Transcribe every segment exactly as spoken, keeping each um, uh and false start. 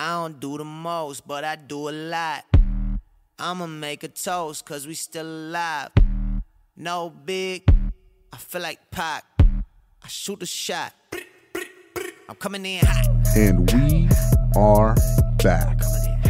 I don't do the most, but I do a lot. I'ma make a toast, cause we still alive. No big, I feel like Pac. I shoot a shot. I'm coming in hot. And we are back.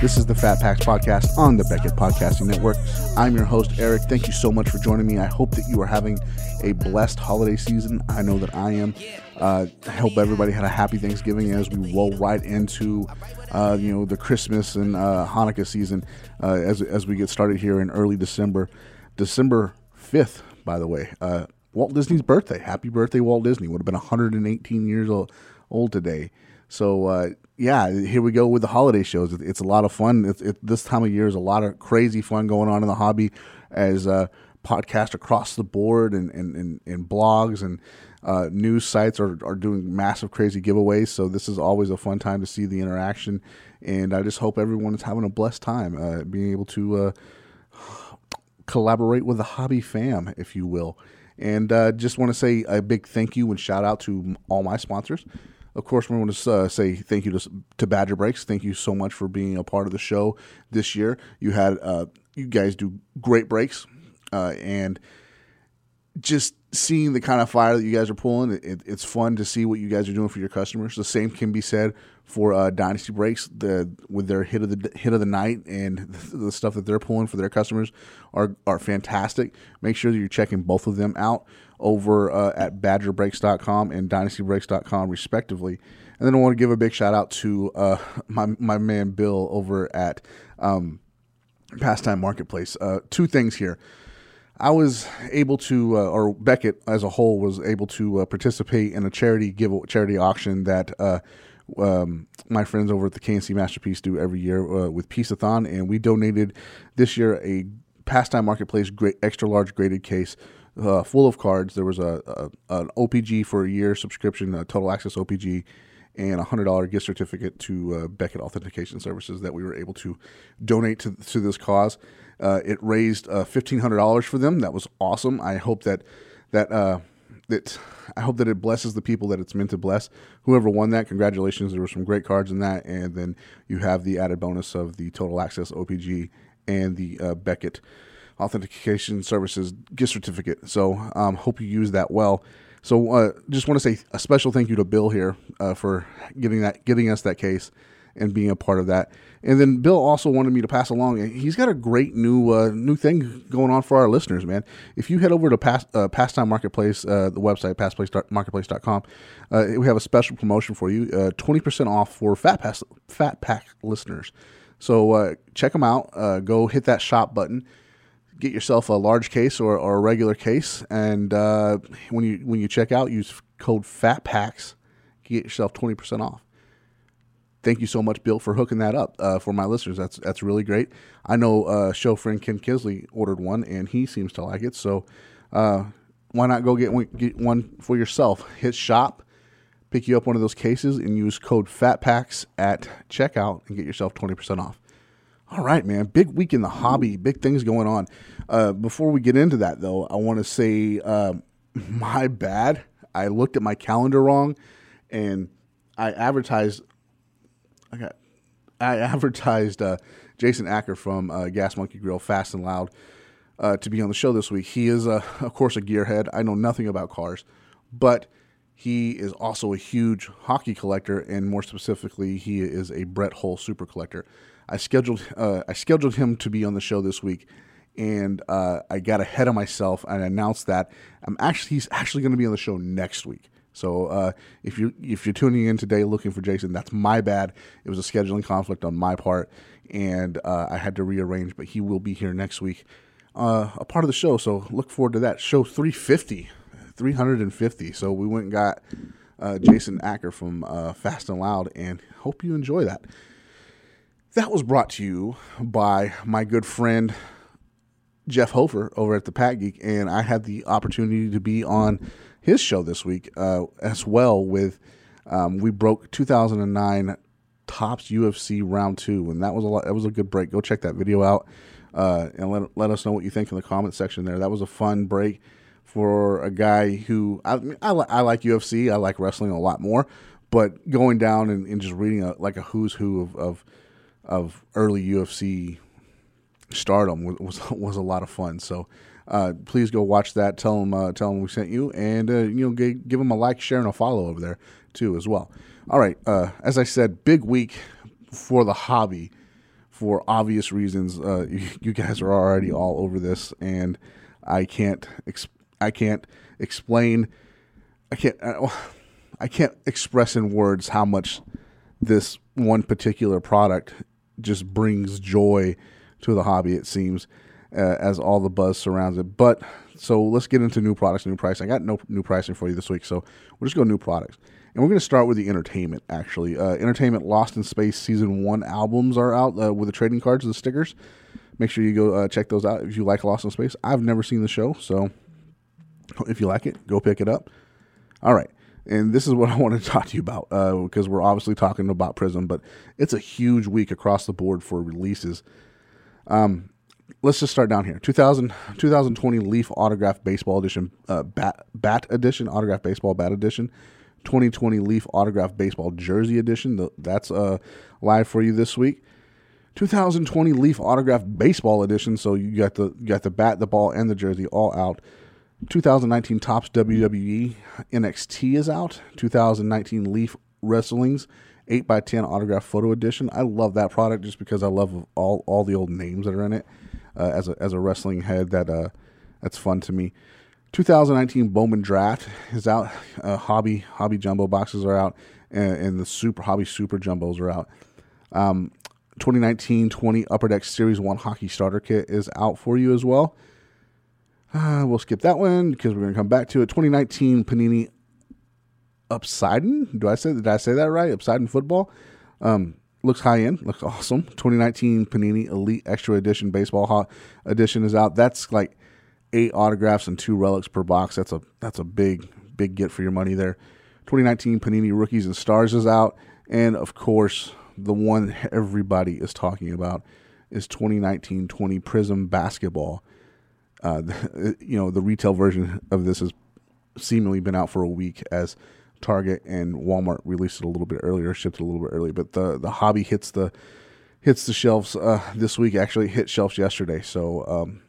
This is the Fat Packs Podcast on the Beckett Podcasting Network. I'm your host, Eric. Thank you so much for joining me. I hope that you are having a blessed holiday season. I know that I am. Uh, I hope everybody had a happy Thanksgiving as we roll right into, uh, you know, the Christmas and uh, Hanukkah season uh, as as we get started here in early December, December fifth, by the way. Uh, Walt Disney's birthday. Happy birthday, Walt Disney. Would have been one hundred eighteen years old, old today. So, uh, yeah, here we go with the holiday shows. It, it's a lot of fun. It, it, this time of year is a lot of crazy fun going on in the hobby as uh, podcasts across the board and, and, and, and blogs and uh, news sites are, are doing massive crazy giveaways. So this is always a fun time to see the interaction. And I just hope everyone is having a blessed time, uh, being able to uh, collaborate with the hobby fam, if you will. And uh, just want to say a big thank you and shout out to all my sponsors. Of course, we want to uh, say thank you to, to Badger Breaks. Thank you so much for being a part of the show this year. You had uh, you guys do great breaks, uh, and just seeing the kind of fire that you guys are pulling, it, it's fun to see what you guys are doing for your customers. The same can be said for uh, Dynasty Breaks. The with their hit of the hit of the night and the, the stuff that they're pulling for their customers are are fantastic. Make sure that you're checking both of them out over uh, at badger breaks dot com and dynasty breaks dot com respectively. And then I want to give a big shout out to uh, my my man Bill over at um, Pastime Marketplace. Uh, two things here. I was able to, uh, or Beckett as a whole was able to uh, participate in a charity give charity auction that uh, um, my friends over at the K and C Masterpiece do every year uh, with Peace-a-thon, and we donated this year a Pastime Marketplace great, extra large graded case Uh, full of cards. There was a, a an O P G for a year subscription, a Total Access O P G, and a one hundred dollars gift certificate to uh, Beckett Authentication Services that we were able to donate to, to this cause. Uh, it raised uh, fifteen hundred dollars for them. That was awesome. I hope that that uh, that I hope that it blesses the people that it's meant to bless. Whoever won that, congratulations. There were some great cards in that, and then you have the added bonus of the Total Access O P G and the uh, Beckett Authentication Services gift certificate. So um, hope you use that well. So uh, just want to say a special thank you to Bill here uh, for getting that, getting us that case and being a part of that. And then Bill also wanted me to pass along. He's got a great new uh, new thing going on for our listeners, man. If you head over to Past, uh, Pastime Marketplace, uh, the website, pastime marketplace dot com, uh, we have a special promotion for you, uh, twenty percent off for Fat Pass, Fat Pack listeners. So uh, check them out. Uh, go hit that shop button. Get yourself a large case or, or a regular case, and uh, when you when you check out, use code FATPACKS to get yourself twenty percent off. Thank you so much, Bill, for hooking that up uh, for my listeners. That's that's really great. I know uh, show friend Kim Kisley ordered one, and he seems to like it, so uh, why not go get one, get one for yourself? Hit shop, pick you up one of those cases, and use code FATPACKS at checkout and get yourself twenty percent off. All right, man. Big week in the hobby. Big things going on. Uh, before we get into that, though, I want to say uh, my bad. I looked at my calendar wrong, and I advertised. I got. I advertised uh, Jason Acker from uh, Gas Monkey Grill, Fast and Loud, uh, to be on the show this week. He is, uh, of course, a gearhead. I know nothing about cars, but he is also a huge hockey collector, and more specifically, he is a Brett Hull super collector. I scheduled uh, I scheduled him to be on the show this week, and uh, I got ahead of myself and announced that I'm actually he's actually going to be on the show next week. So uh, if you if you're tuning in today looking for Jason, that's my bad. It was a scheduling conflict on my part, and uh, I had to rearrange. But he will be here next week, uh, a part of the show. So look forward to that show three fifty, three fifty. So we went and got uh, Jason Acker from uh, Fast and Loud, and hope you enjoy that. That was brought to you by my good friend Jeff Hofer over at the Pat Geek, and I had the opportunity to be on his show this week uh, as well. With um, we broke two thousand nine Topps U F C round two, and that was a lot, that was a good break. Go check that video out uh, and let let us know what you think in the comment section there. That was a fun break for a guy who I I, I like U F C. I like wrestling a lot more. But going down and, and just reading a, like a who's who of of, of early U F C stardom was, was was a lot of fun. So uh, please go watch that. Tell them uh, tell them we sent you, and uh, you know give, give them a like, share, and a follow over there too as well. All right, uh, as I said, big week for the hobby for obvious reasons. Uh, you, you guys are already all over this, and I can't exp- I can't explain. I can't. I, I can't express in words how much this one particular product just brings joy to the hobby, it seems, uh, as all the buzz surrounds it. But so let's get into new products, new pricing. I got no new pricing for you this week, so we'll just go new products. And we're going to start with the entertainment, actually. Uh, entertainment Lost in Space Season one albums are out uh, with the trading cards and the stickers. Make sure you go uh, check those out if you like Lost in Space. I've never seen the show, so if you like it, go pick it up. All right. And this is what I want to talk to you about uh, because we're obviously talking about Prism, but it's a huge week across the board for releases. Um, let's just start down here. two thousand, twenty twenty Leaf Autograph Baseball Edition, uh, Bat, Bat Edition, Autograph Baseball Bat Edition. twenty twenty Leaf Autograph Baseball Jersey Edition. The, that's uh, live for you this week. two thousand twenty Leaf Autograph Baseball Edition. So you got the you got the bat, the ball, and the jersey all out. twenty nineteen Topps W W E N X T is out. twenty nineteen Leaf Wrestling's eight by ten Autograph Photo Edition. I love that product just because I love all, all the old names that are in it. Uh, as a as a wrestling head, that uh, that's fun to me. twenty nineteen Bowman Draft is out. Uh, hobby hobby Jumbo boxes are out, and, and the super Hobby Super Jumbos are out. Um, twenty nineteen twenty Upper Deck Series one Hockey Starter Kit is out for you as well. Uh, we'll skip that one because we're going to come back to it. twenty nineteen Panini Upsiden. Do I say did I say that right? Upsiden football. Um, looks high end. Looks awesome. twenty nineteen Panini Elite Extra Edition Baseball Hot Edition is out. That's like eight autographs and two relics per box. That's a that's a big big get for your money there. twenty nineteen Panini Rookies and Stars is out, and of course the one everybody is talking about is twenty nineteen twenty Prism Basketball. Uh, you know, the retail version of this has seemingly been out for a week as Target and Walmart released it a little bit earlier, shipped it a little bit early. But the, the hobby hits the hits the shelves uh, this week. Actually, hit shelves yesterday. So, um,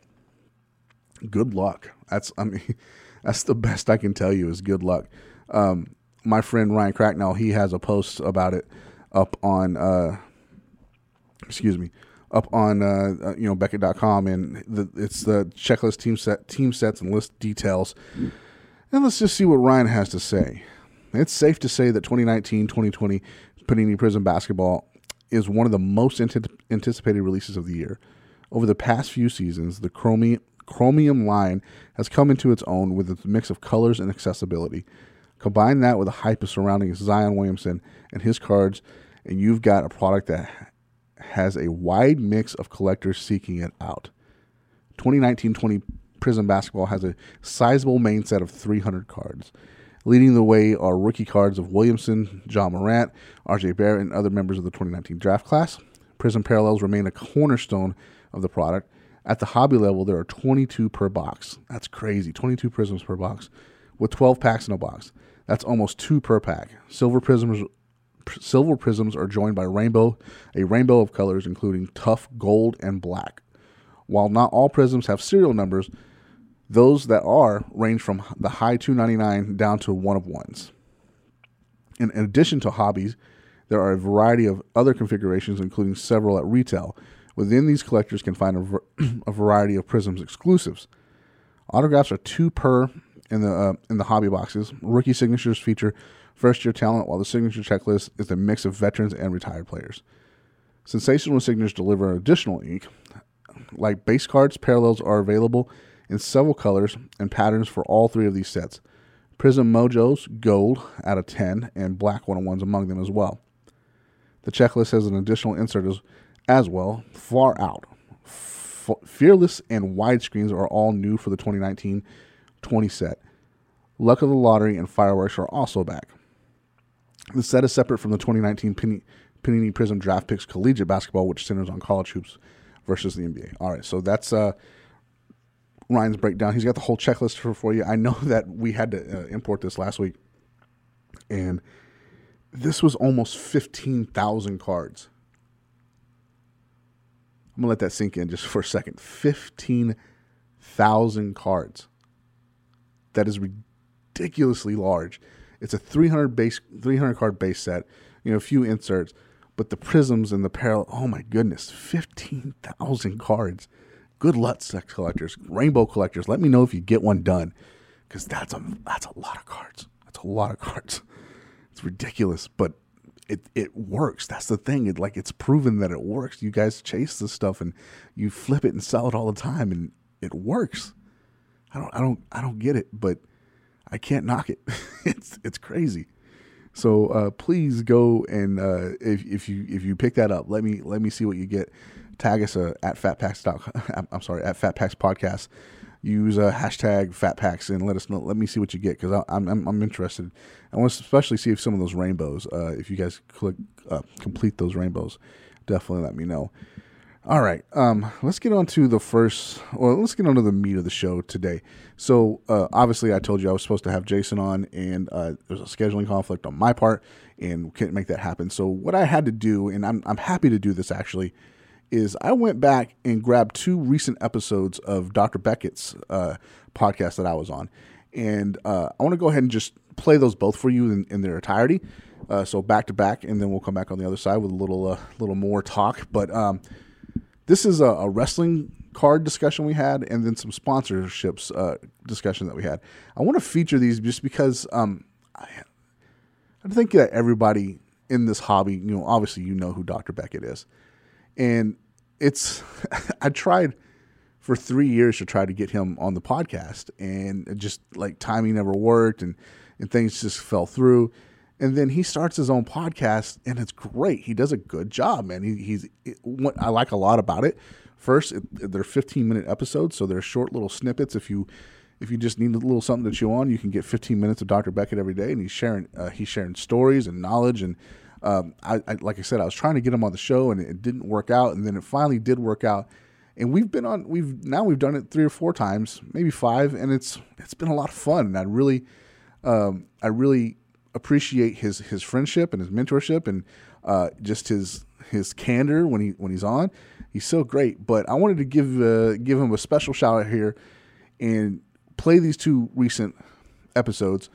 good luck. That's I mean, that's the best I can tell you is good luck. Um, my friend Ryan Cracknell, he has a post about it up on. Uh, excuse me. Up on uh, you know Beckett dot com, and the, it's the checklist team set, team sets, and list details. And let's just see what Ryan has to say. It's safe to say that twenty nineteen twenty Panini Prism Basketball is one of the most ant- anticipated releases of the year. Over the past few seasons, the chromium, chromium line has come into its own with its mix of colors and accessibility. Combine that with the hype surrounding Zion Williamson and his cards, and you've got a product that has a wide mix of collectors seeking it out. twenty nineteen twenty Prism Basketball has a sizable main set of three hundred cards. Leading the way are rookie cards of Williamson, John Morant, R J Barrett, and other members of the twenty nineteen draft class. Prism Parallels remain a cornerstone of the product. At the hobby level, there are twenty-two per box. That's crazy, twenty-two Prisms per box, with twelve packs in a box. That's almost two per pack. Silver Prisms Silver prisms are joined by rainbow, a rainbow of colors, including tough gold and black. While not all prisms have serial numbers, those that are range from the high two ninety-nine down to one of ones. In addition to hobbies, there are a variety of other configurations, including several at retail. Within these, collectors can find a, ver- a variety of prisms exclusives. Autographs are two per in the uh, in the hobby boxes. Rookie signatures feature first-year talent, while the signature checklist is a mix of veterans and retired players. Sensational signatures deliver additional ink. Like base cards, parallels are available in several colors and patterns for all three of these sets. Prism Mojo's gold out of ten and black one-on-ones among them as well. The checklist has an additional insert as, as well. Far Out, F- Fearless, and Widescreens are all new for the twenty nineteen twenty set. Luck of the Lottery and Fireworks are also back. The set is separate from the twenty nineteen Panini, Panini Prism Draft Picks Collegiate Basketball, which centers on college hoops versus the N B A. All right, so that's uh, Ryan's breakdown. He's got the whole checklist for, for you. I know that we had to uh, import this last week, and this was almost fifteen thousand cards. I'm going to let that sink in just for a second. fifteen thousand cards. That is ridiculously large. It's a three hundred base, three hundred card base set, you know, a few inserts, but the prisms and the parallel, oh my goodness, fifteen thousand cards. Good luck, sex collectors, rainbow collectors. Let me know if you get one done, because that's a that's a lot of cards. That's a lot of cards. It's ridiculous, but it it works. That's the thing. It, like, it's proven that it works. You guys chase this stuff and you flip it and sell it all the time, and it works. I don't I don't I don't get it, but I can't knock it. it's it's crazy. So uh, please go and uh, if if you if you pick that up, let me let me see what you get. Tag us uh, at fatpacks dot com. I'm sorry, at fatpacks podcast. Use a uh, hashtag fatpacks and let us know. Let me see what you get, because I'm, I'm I'm interested. I want to especially see if some of those rainbows. Uh, if you guys click uh, complete those rainbows, definitely let me know. All right, um, let's get on to the first. Well, let's get on to the meat of the show today. So uh, obviously, I told you I was supposed to have Jason on, and uh, there's a scheduling conflict on my part, and we couldn't make that happen. So what I had to do, and I'm I'm happy to do this actually, is I went back and grabbed two recent episodes of Doctor Beckett's uh, podcast that I was on. And uh, I want to go ahead and just play those both for you in, in their entirety. Uh, so back to back, and then we'll come back on the other side with a little uh, little more talk. But um, this is a, a wrestling card discussion we had, and then some sponsorships uh, discussion that we had. I want to feature these just because um, I, I think that everybody in this hobby, you know, obviously you know who Doctor Beckett is. And it's, I tried for three years to try to get him on the podcast, and just like timing never worked, and, and things just fell through. And then he starts his own podcast, and it's great. He does a good job, man. He, he's, it, what I like a lot about it. First, it, they're fifteen minute episodes. So they're short little snippets. If you, if you just need a little something to chew on, you can get fifteen minutes of Doctor Beckett every day. And he's sharing, uh, he's sharing stories and knowledge, and, Um, I, I, like I said, I was trying to get him on the show, and it, it didn't work out. And then it finally did work out. And we've been on, we've now we've done it three or four times, maybe five. And it's, it's been a lot of fun. And I really, um, I really appreciate his, his friendship and his mentorship, and, uh, just his, his candor when he, when he's on. He's so great. But I wanted to give, uh, give him a special shout out here and play these two recent episodes,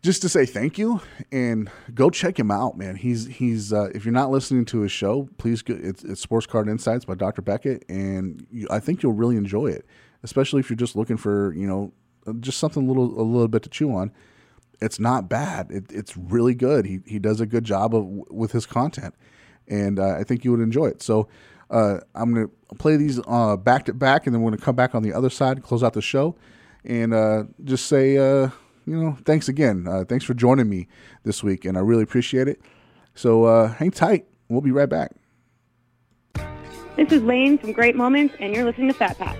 just to say thank you, and go check him out, man. He's he's uh, if you're not listening to his show, please go. It's, it's Sports Card Insights by Doctor Beckett, and you, I think you'll really enjoy it, especially if you're just looking for, you know, just something a little a little bit to chew on. It's not bad. It, it's really good. He he does a good job of with his content, and uh, I think you would enjoy it. So uh, I'm gonna play these uh, back to back, and then we're gonna come back on the other side, close out the show, and uh, just say. Uh, You know, thanks again. Uh, thanks for joining me this week, and I really appreciate it. So uh, hang tight. We'll be right back. This is Lane from Great Moments, and you're listening to Fat Pat.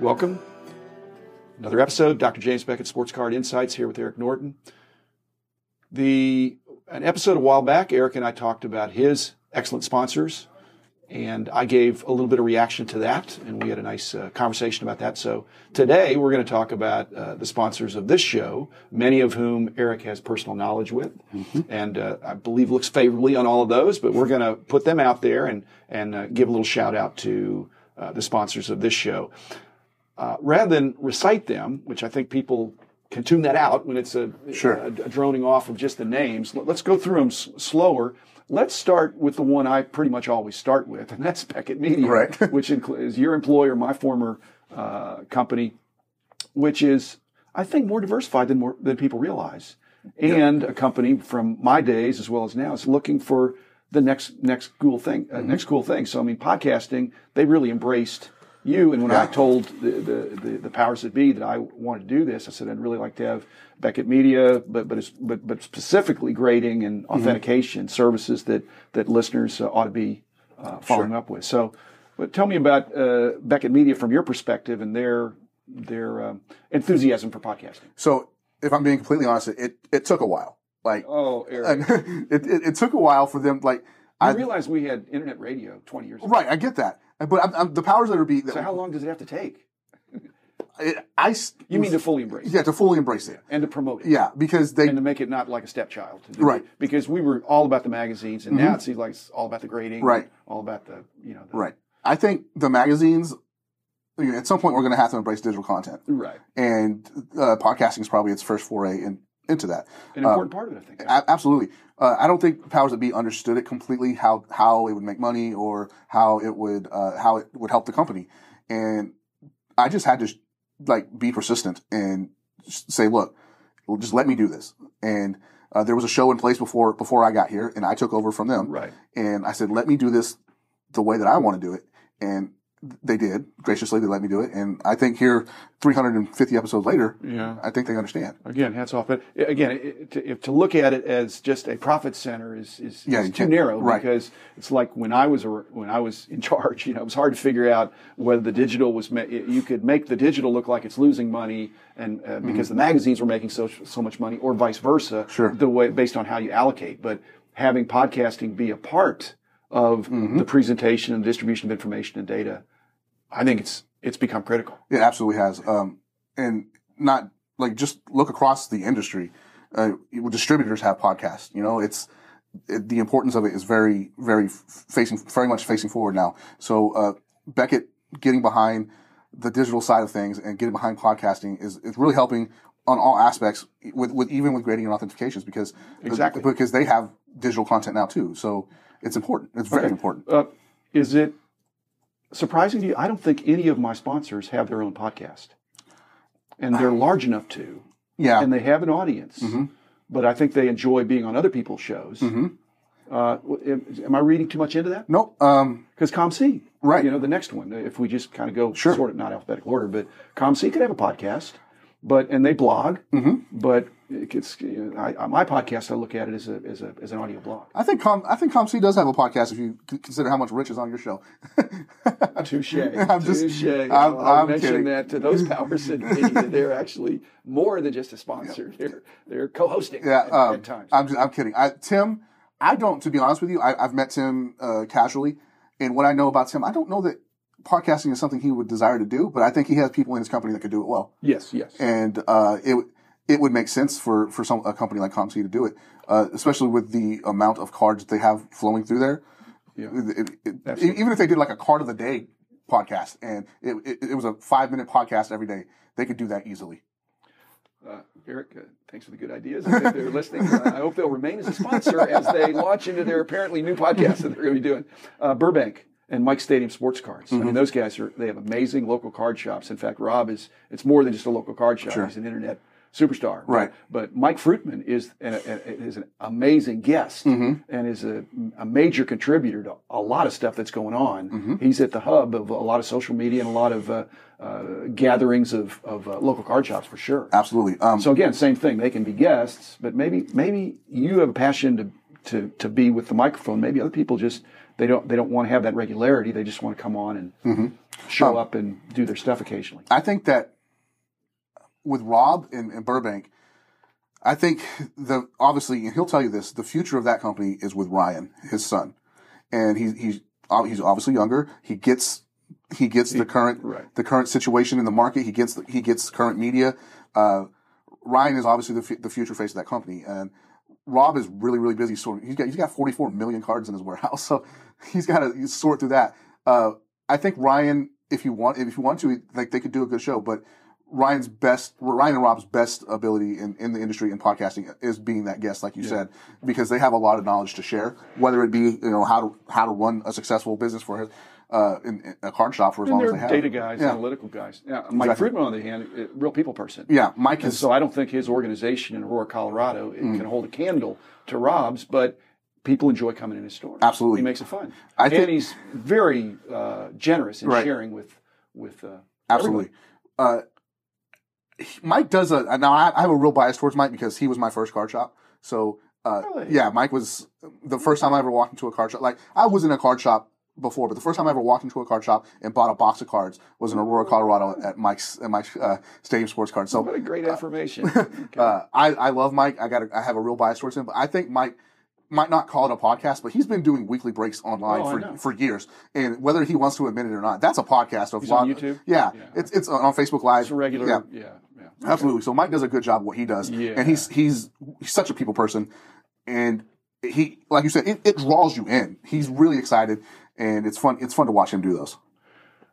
Welcome. Another episode, Doctor James Beckett, Sports Card Insights, here with Eric Norton. The an episode a while back, Eric and I talked about his excellent sponsors, and I gave a little bit of reaction to that, and we had a nice uh, conversation about that. So today we're going to talk about uh, the sponsors of this show, many of whom Eric has personal knowledge with, mm-hmm. and uh, I believe looks favorably on all of those, but we're going to put them out there and, and uh, give a little shout out to uh, the sponsors of this show. Uh, rather than recite them, which I think people can tune that out when it's a, sure. a, a droning off of just the names, let's go through them s- slower. Let's start with the one I pretty much always start with, and that's Beckett Media, right. which is your employer, my former uh, company, which is, I think, more diversified than more, than people realize. And yep. a company from my days as well as now is looking for the next next cool thing. Uh, mm-hmm. Next cool thing. So I mean, podcasting, they really embraced you. And when yeah. I told the, the, the, the powers that be that I wanted to do this, I said I'd really like to have Beckett Media, but but it's, but, but specifically grading and authentication mm-hmm. services that that listeners uh, ought to be uh, following sure. up with. So, but tell me about uh, Beckett Media from your perspective and their their um, enthusiasm for podcasting. So, if I'm being completely honest, it it took a while. Like oh, Eric. it, it it took a while for them. Like I, I realized we had internet radio twenty years ago. Right, I get that. But I'm, I'm, the powers that are being. So how long does it have to take? It, I, you mean to fully embrace it? Yeah, to fully embrace it. And to promote it. Yeah, because they... And to make it not like a stepchild. Right. It. Because we were all about the magazines, and mm-hmm. now it seems like it's all about the grading. Right. All about the, you know... The, right. I think the magazines, you know, at some point we're going to have to embrace digital content. Right. And uh, podcasting is probably its first foray in, into that. An um, important part of it, I think. A- absolutely. Uh, I don't think powers that be understood it completely, how, how it would make money or how it would uh, how it would help the company. And I just had to... Sh- like be persistent and say, look, just let me do this. And uh, there was a show in place before before I got here, and I took over from them. Right. And I said, let me do this the way that I want to do it. And they did graciously. They let me do it. And I think here, three hundred fifty episodes later, yeah. I think they understand. Again, hats off. But again, it, to, if to look at it as just a profit center is is, yeah, is too narrow, right. Because it's like when I was a, when I was in charge, you know, it was hard to figure out whether the digital was me- you could make the digital look like it's losing money, and uh, because mm-hmm. the magazines were making so so much money, or vice versa, sure. the way based on how you allocate. But having podcasting be a part of mm-hmm. the presentation and distribution of information and data, I think it's it's become critical. It absolutely has. Um, and not like just look across the industry. Uh, distributors have podcasts. You know, it's it, the importance of it is very, very facing, very much facing forward now. So uh, Beckett getting behind the digital side of things and getting behind podcasting is it's really helping on all aspects with, with even with grading and authentications because exactly the, because they have digital content now too. So. It's important. It's very okay. important. Uh, is it surprising to you? I don't think any of my sponsors have their own podcast. And they're large enough to. Yeah. And they have an audience. Mm-hmm. But I think they enjoy being on other people's shows. Mm-hmm. Uh, am I reading too much into that? No. Nope. Because um, ComC. Right. You know, the next one, if we just kind of go sure. sort of not alphabetical order, but ComC could have a podcast. But and they blog, mm-hmm. but it's you know, I, my podcast. I look at it as a as a as an audio blog. I think Com, I think ComC does have a podcast. If you consider how much Rich is on your show, touche. I'm just touche. I'm, I'm mentioning that to those powers that be that they're actually more than just a sponsor. Yeah. They're they're co-hosting. Yeah, at, um, at times. I'm just, I'm kidding. I, Tim, I don't. To be honest with you, I, I've met Tim uh, casually, and what I know about Tim, I don't know that. Podcasting is something he would desire to do, but I think he has people in his company that could do it well. Yes, yes. And uh, it it would make sense for for some a company like ComC to do it, uh, especially with the amount of cards that they have flowing through there. Yeah. It, it, it, even if they did like a card of the day podcast, and it it, it was a five minute podcast every day, they could do that easily. Uh, Eric, uh, thanks for the good ideas. I think they're listening. Uh, I hope they'll remain as a sponsor as they launch into their apparently new podcast that they're going to be doing. Uh, Burbank. And Mike Stadium Sports Cards. Mm-hmm. I mean, those guys are—they have amazing local card shops. In fact, Rob is—it's more than just a local card shop. Sure. He's an internet superstar, right? But, but Mike Fruitman is a, a, is an amazing guest mm-hmm. and is a, a major contributor to a lot of stuff that's going on. Mm-hmm. He's at the hub of a lot of social media and a lot of uh, uh, gatherings of of uh, local card shops for sure. Absolutely. Um, so again, same thing. They can be guests, but maybe maybe you have a passion to to to be with the microphone. Maybe other people just. They don't. They don't want to have that regularity. They just want to come on and mm-hmm. show um, up and do their stuff occasionally. I think that with Rob and, and Burbank, I think the obviously, and he'll tell you this: the future of that company is with Ryan, his son, and he, he's he's obviously younger. He gets he gets he, the current right. the current situation in the market. He gets he gets current media. Uh, Ryan is obviously the the future face of that company, and. Rob is really, really busy sorting. He's got he's got forty-four million cards in his warehouse, so he's got to sort through that. Uh, I think Ryan, if you want, if you want to, like they could do a good show. But Ryan's best, Ryan and Rob's best ability in, in the industry in podcasting is being that guest, like you yeah. said, because they have a lot of knowledge to share. Whether it be you know how to how to run a successful business for his, uh, in, in a card shop for as and long as they have. Data guys, yeah. analytical guys. Yeah, Mike exactly. Fruitman, on the other hand, real people person. Yeah, Mike and is. So I don't think his organization in Aurora, Colorado, it mm. can hold a candle to Rob's, but people enjoy coming in his store. Absolutely, he makes it fun. I and think, he's very uh, generous in right. sharing with with. Uh, Absolutely. Uh, Mike does a now. I have a real bias towards Mike because he was my first card shop. So uh, really? yeah, Mike was the first time I ever walked into a card shop. Like I was in a card shop before, but the first time I ever walked into a card shop and bought a box of cards was in Aurora, Colorado, at Mike's at Mike's uh, Stadium Sports Cards. So what a great affirmation! Uh, okay. uh, I I love Mike. I got I have a real bias towards him, but I think Mike might not call it a podcast, but he's been doing weekly breaks online oh, for for years. And whether he wants to admit it or not, that's a podcast. Of he's lot, on YouTube? Yeah, yeah. It's it's on Facebook Live. It's a regular. Yeah, yeah. yeah. Absolutely. Okay. So Mike does a good job of what he does. Yeah. And he's, he's, he's such a people person. And he, like you said, it, it draws you in. He's really excited. And it's fun. It's fun to watch him do those.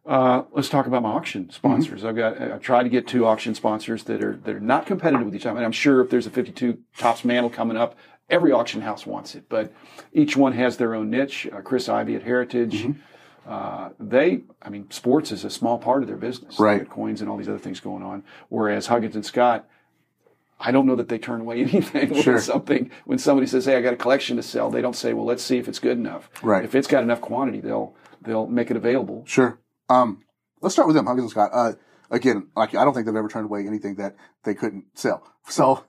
Uh, let's talk about my auction sponsors. Mm-hmm. I've got. I've tried to get two auction sponsors that are that are not competitive with each other. I mean, I'm sure if there's a fifty-two Topps mantle coming up, every auction house wants it. But each one has their own niche. Uh, Chris Ivey at Heritage. Mm-hmm. uh, they, I mean, sports is a small part of their business. Right. They got coins and all these other things going on. Whereas Huggins and Scott, I don't know that they turn away anything. Sure. When something when somebody says, "Hey, I got a collection to sell," they don't say, "Well, let's see if it's good enough." Right. If it's got enough quantity, they'll they'll make it available. Sure. Um, let's start with them, Huggins and Scott. Uh, again, like I don't think they've ever turned away anything that they couldn't sell. So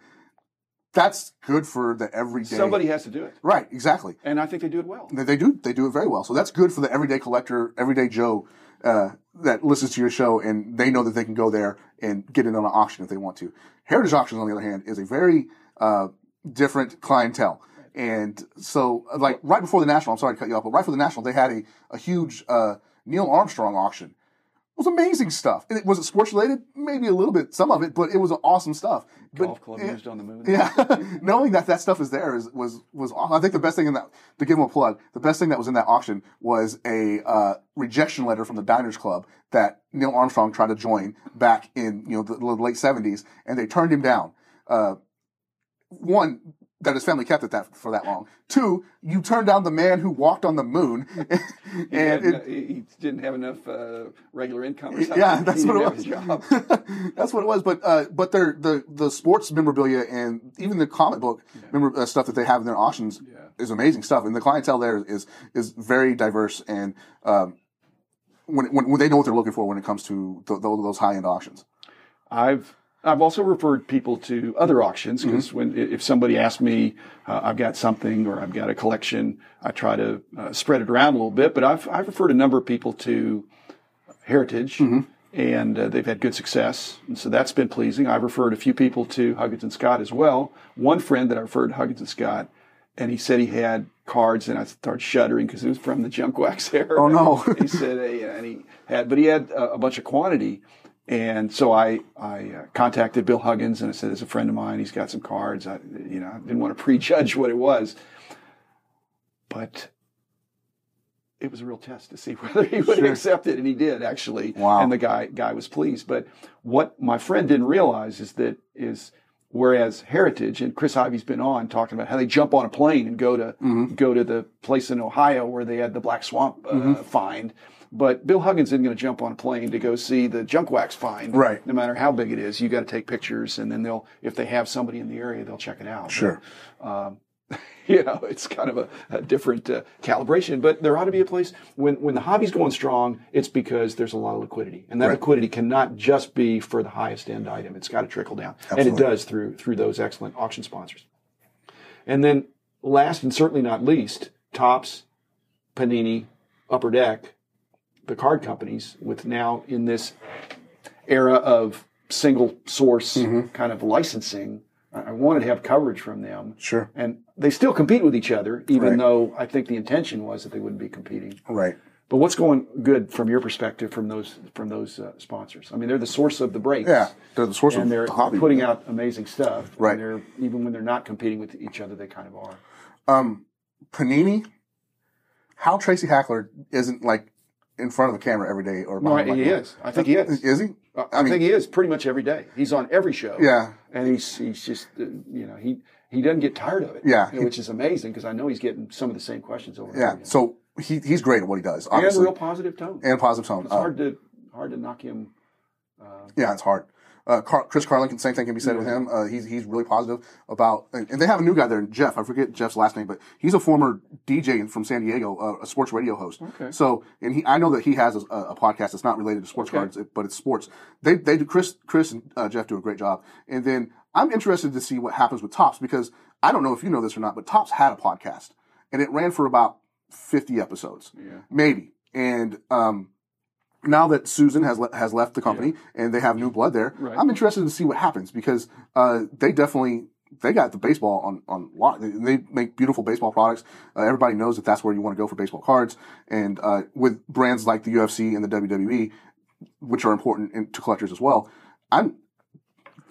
that's good for the everyday. Somebody has to do it, right? Exactly. And I think they do it well. They, they do. They do it very well. So that's good for the everyday collector, everyday Joe uh, that listens to your show, and they know that they can go there and get in on an auction if they want to. Heritage Auctions, on the other hand, is a very uh, different clientele. And so, like right before the national, I'm sorry to cut you off, but right before the national, they had a a huge. Uh, Neil Armstrong auction. It was amazing stuff. And it was it sports related? Maybe a little bit, some of it, but it was awesome stuff. Golf but, club used on the moon. Yeah, knowing that that stuff is there is was was awesome. I think the best thing in that, to give them a plug, the best thing that was in that auction was a uh, rejection letter from the Diners Club that Neil Armstrong tried to join back in you know the, the late seventies, and they turned him down. Uh, one. That his family kept it that for that long. Two, you turned down the man who walked on the moon, and he, had, it, he didn't have enough uh, regular income. Or something. Yeah, that's he what didn't it was. Have his job. That's what it was. But uh, but their the the sports memorabilia and even the comic book yeah. memor- uh, stuff that they have in their auctions yeah. is amazing stuff. And the clientele there is is very diverse, and um, when, when when they know what they're looking for when it comes to th- those high end auctions. I've. I've also referred people to other auctions because mm-hmm. when if somebody asks me, uh, I've got something or I've got a collection, I try to uh, spread it around a little bit. But I've I've referred a number of people to Heritage, mm-hmm. and uh, they've had good success, and so that's been pleasing. I've referred a few people to Huggins and Scott as well. One friend that I referred to Huggins and Scott, and he said he had cards, and I started shuddering because it was from the junk wax era. Oh no! He said, hey, and he had, but he had a, a bunch of quantity. And so I, I uh, contacted Bill Huggins and I said, there's a friend of mine. He's got some cards. I, you know, I didn't want to prejudge what it was, but it was a real test to see whether he would sure. accept it. And he did actually. Wow. And the guy, guy was pleased. But what my friend didn't realize is that is whereas Heritage and Chris Ivey's been on talking about how they jump on a plane and go to, mm-hmm. go to the place in Ohio where they had the Black Swamp uh, mm-hmm. find. But Bill Huggins isn't going to jump on a plane to go see the junk wax find. Right. No matter how big it is, you got to take pictures, and then they'll, if they have somebody in the area, they'll check it out. Sure. But, um, you know, it's kind of a, a different uh, calibration. But there ought to be a place when when the hobby's going strong, it's because there's a lot of liquidity, and that right. liquidity cannot just be for the highest end item. It's got to trickle down, Absolutely. And it does through through those excellent auction sponsors. And then last and certainly not least, Topps, Panini, Upper Deck. The card companies with now in this era of single source mm-hmm. kind of licensing, I wanted to have coverage from them. Sure. And they still compete with each other, even right. though I think the intention was that they wouldn't be competing. Right. But what's going good from your perspective from those from those uh, sponsors? I mean, they're the source of the breaks. Yeah, they're the source of the hobby. And they're putting out amazing stuff. Right. And they're, even when they're not competing with each other, they kind of are. Um, Panini, how Tracy Hackler isn't like, in front of the camera every day, or no, he like is. That. I think he is. Is he? I, I mean, think he is pretty much every day. He's on every show. Yeah, and he's he's just uh, you know he he doesn't get tired of it. Yeah, you know, which is amazing because I know he's getting some of the same questions over. Yeah, again. So he he's great at what he does. He has a real positive tone. And a positive tone. It's uh, hard to hard to knock him. Uh, yeah, it's hard. Uh, Car- Chris Carlin, same thing can be said yeah. with him. Uh, he's he's really positive about, and, and they have a new guy there, Jeff. I forget Jeff's last name, but he's a former D J from San Diego, uh, a sports radio host. Okay. So, and he, I know that he has a, a podcast that's not related to sports okay. cards, but it's sports. They they do Chris Chris and uh, Jeff do a great job. And then I'm interested to see what happens with Topps because I don't know if you know this or not, but Topps had a podcast and it ran for about fifty episodes, yeah. maybe, and um. Now that Susan has le- has left the company yeah. and they have new blood there, right. I'm interested to see what happens because uh, they definitely they got the baseball on, on lock. They make beautiful baseball products. Uh, everybody knows that that's where you want to go for baseball cards. And, uh, with brands like the U F C and the W W E, which are important in, to collectors as well. I'm,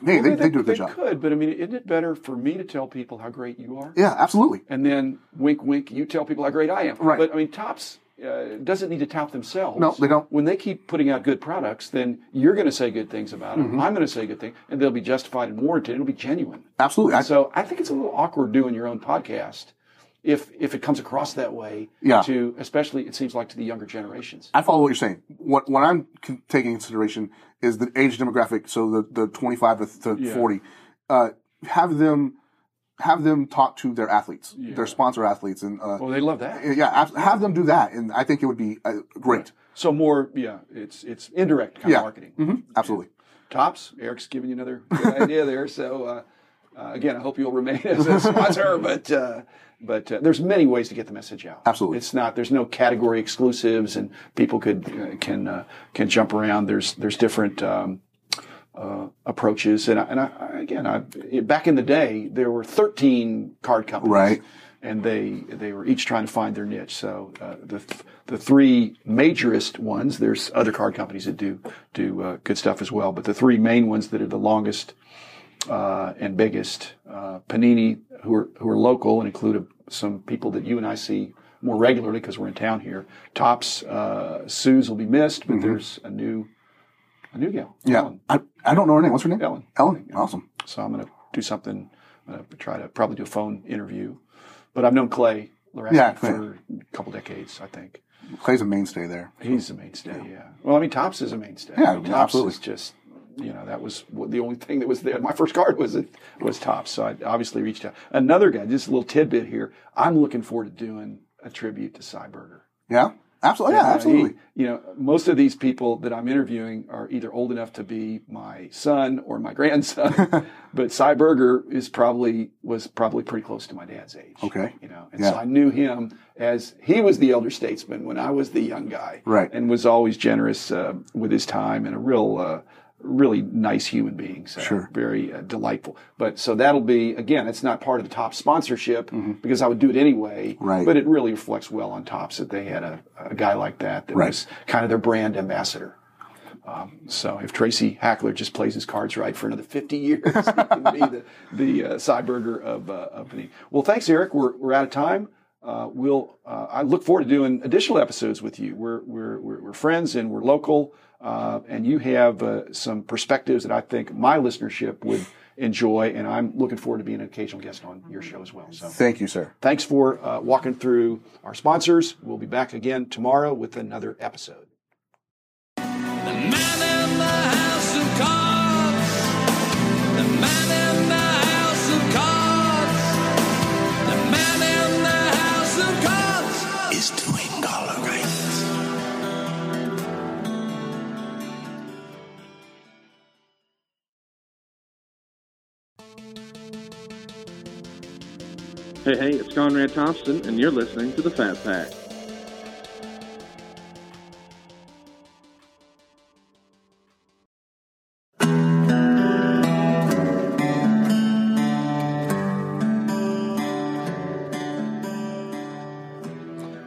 hey, well, they, they, they do a good they job. They could, but I mean, isn't it better for me to tell people how great you are? Yeah, absolutely. And then, wink, wink, you tell people how great I am. Right. But I mean, Topps uh, doesn't need to tout themselves. No, they don't. When they keep putting out good products, then you're going to say good things about them. Mm-hmm. I'm going to say good things, and they'll be justified and warranted. It'll be genuine. Absolutely. I, so I think it's a little awkward doing your own podcast. If if it comes across that way, yeah. to especially it seems like to the younger generations. I follow what you're saying. What what I'm con- taking into consideration is the age demographic. So the, the twenty-five to yeah. forty, uh, have them have them talk to their athletes, yeah. their sponsor athletes, and uh, oh, they love that. Yeah, have them do that, and I think it would be uh, great. Right. So more, yeah, it's it's indirect kind yeah. of marketing. Mm-hmm. Absolutely. Yeah. Topps, Eric's giving you another good idea there. So. Uh, Uh, again, I hope you'll remain as a sponsor, but uh, but uh, there's many ways to get the message out. Absolutely, it's not there's no category exclusives, and people could uh, can uh, can jump around. There's there's different um, uh, approaches, and I, and I, again, I, back in the day, there were thirteen card companies, right? And they they were each trying to find their niche. So uh, the th- the three majorist ones. There's other card companies that do do uh, good stuff as well, but the three main ones that are the longest. Uh, and biggest uh, Panini, who are who are local and include a, some people that you and I see more regularly because we're in town here. Topps, uh, Sue's will be missed, but mm-hmm. there's a new a new gal. Yeah, Ellen. I I don't know her name. What's her name? Ellen. Ellen. Awesome. So I'm going to do something. I'm going to try to probably do a phone interview. But I've known Clay Laraski yeah, for a couple decades, I think. Clay's a mainstay there. He's a mainstay. Yeah. yeah. Well, I mean, Topps is a mainstay. Yeah, I mean, Topps absolutely. Is just. You know, that was the only thing that was there. My first card was was Topps, so I obviously reached out. Another guy, just a little tidbit here. I'm looking forward to doing a tribute to Cyberger. Yeah, absolutely. And, yeah, absolutely. Uh, he, you know, most of these people that I'm interviewing are either old enough to be my son or my grandson, but Cyberger is probably was probably pretty close to my dad's age. Okay. You know, and yeah. so I knew him as he was the elder statesman when I was the young guy, right? And was always generous uh, with his time and a real. Uh, Really nice human beings, uh, sure. very uh, delightful. But so that'll be again. It's not part of the Topps sponsorship mm-hmm. because I would do it anyway. Right. But it really reflects well on Topps that they had a, a guy like that that right. was kind of their brand ambassador. Um, so if Tracy Hackler just plays his cards right for another fifty years, he can be the the uh, Cyberger of uh, of the. Well, thanks, Eric. We're we're out of time. Uh, we'll. Uh, I look forward to doing additional episodes with you. We're we're we're, we're friends and we're local. Uh, and you have uh, some perspectives that I think my listenership would enjoy, and I'm looking forward to being an occasional guest on your show as well. So, thank you, sir. Thanks for uh, walking through our sponsors. We'll be back again tomorrow with another episode. The man in the house of cards. The man in the house of cards. The man in the house of cards is doing all right. Hey, hey, it's Conrad Thompson, and you're listening to The Fat Pack.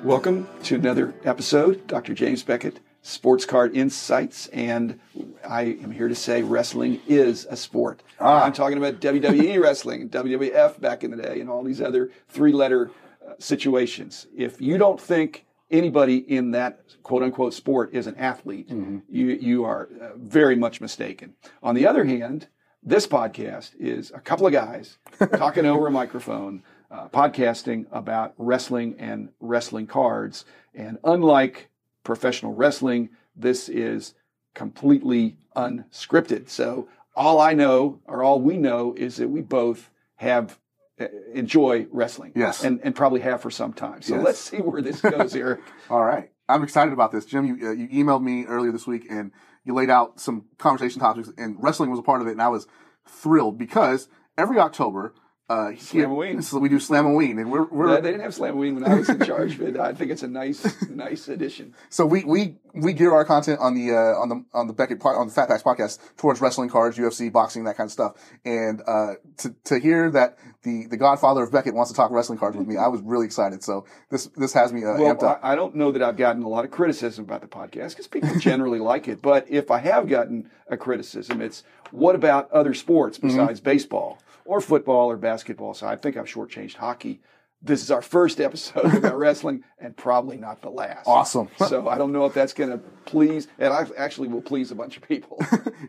Welcome to another episode, Doctor James Beckett, Sports Card Insights, and I am here to say wrestling is a sport. Ah. I'm talking about W W E wrestling, W W F back in the day, and all these other three-letter uh, situations. If you don't think anybody in that quote-unquote sport is an athlete, mm-hmm. you, you are uh, very much mistaken. On the other hand, this podcast is a couple of guys talking over a microphone, uh, podcasting about wrestling and wrestling cards, and unlike professional wrestling, this is completely unscripted. So all I know, or all we know, is that we both have uh, enjoy wrestling. Yes. And, and probably have for some time. So yes. Let's see where this goes, Eric. All right. I'm excited about this. Jim, you, uh, you emailed me earlier this week, and you laid out some conversation topics, and wrestling was a part of it, and I was thrilled because every October... Uh, Slam-a-ween. So we do Slam-a-ween, and we're, we're no, they didn't have Slam-a-ween when I was in charge, but I think it's a nice, nice addition. So we we we gear our content on the uh, on the on the Beckett on the Fat Packs podcast towards wrestling cards, U F C, boxing, that kind of stuff. And uh, to to hear that the the Godfather of Beckett wants to talk wrestling cards with me, I was really excited. So this this has me uh, well, amped up. I, I don't know that I've gotten a lot of criticism about the podcast because people generally like it, but if I have gotten a criticism, it's what about other sports besides mm-hmm. baseball? Or football or basketball, so I think I've shortchanged hockey. This is our first episode about wrestling, and probably not the last. Awesome. So I don't know if that's going to please, and I actually will please a bunch of people.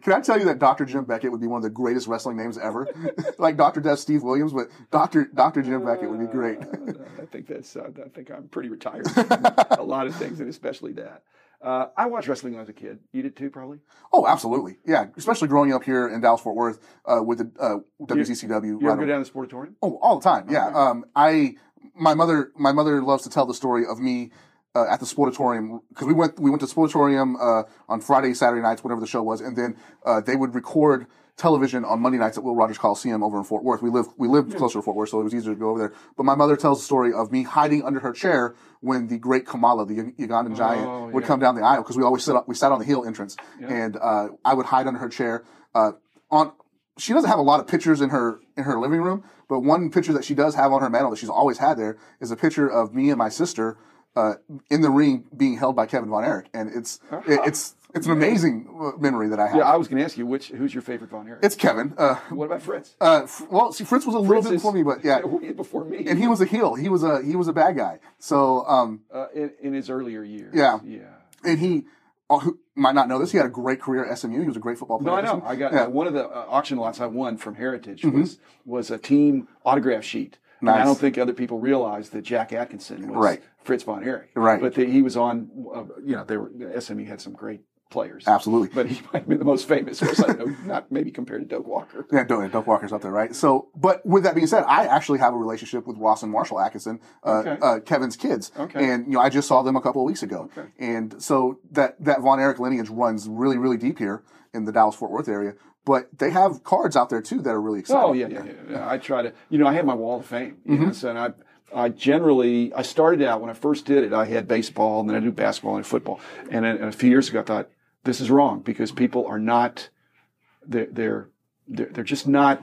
Can I tell you that Doctor Jim Beckett would be one of the greatest wrestling names ever? Like Doctor Death Steve Williams, but Doctor Doctor Jim Beckett would be great. uh, I think that's. Uh, I think I'm pretty retired from a lot of things, and especially that. Uh, I watched wrestling when I was a kid. You did too, probably? Oh, absolutely. Yeah, especially growing up here in Dallas-Fort Worth uh, with the uh, W C C W. You, you ever go down to the Sportatorium? Oh, all the time, yeah. Okay. Um, I my mother my mother loves to tell the story of me uh, at the Sportatorium, because we went, we went to the Sportatorium uh, on Friday, Saturday nights, whatever the show was, and then uh, they would record television on Monday nights at Will Rogers Coliseum over in Fort Worth. We lived, we lived closer to Fort Worth, so it was easier to go over there. But my mother tells the story of me hiding under her chair when the great Kamala, the Ugandan oh, giant, would yeah. come down the aisle, because we always sat, we sat on the hill entrance. Yeah. And uh, I would hide under her chair. Uh, on She doesn't have a lot of pictures in her in her living room, but one picture that she does have on her mantle that she's always had there is a picture of me and my sister uh, in the ring being held by Kevin Von Erich. And it's uh-huh. it, it's... It's an amazing memory that I have. Yeah, I was going to ask you, which who's your favorite Von Erich? It's Kevin. Uh, what about Fritz? Uh, well, see, Fritz was a Fritz little bit before me, but yeah, before me, and he was a heel. He was a he was a bad guy. So um, uh, in, in his earlier years, yeah, yeah, and he who might not know this. He had a great career at S M U. He was a great football player. No, I know. I got yeah. uh, one of the uh, auction lots I won from Heritage mm-hmm. was was a team autograph sheet. Nice. And I don't think other people realize that Jack Atkinson was right. Fritz Von Erich. Right, but the, he was on. Uh, you know, they were S M U had some great players. Absolutely. But he might have been the most famous, I don't know, not maybe compared to Doak Walker. Yeah, Doak Walker's up there, right? So, but with that being said, I actually have a relationship with Ross and Marshall Atkinson, uh, okay. uh, Kevin's kids. Okay. And, you know, I just saw them a couple of weeks ago. Okay. And so that, that Von Erich lineage runs really, really deep here in the Dallas-Fort Worth area. But they have cards out there, too, that are really exciting. Oh, yeah, yeah, yeah. yeah. I try to, you know, I have my wall of fame. You mm-hmm. know, so and I... I generally, I started out, when I first did it, I had baseball, and then I do basketball and football. And, and a few years ago, I thought, this is wrong, because people are not, they're they're, they're just not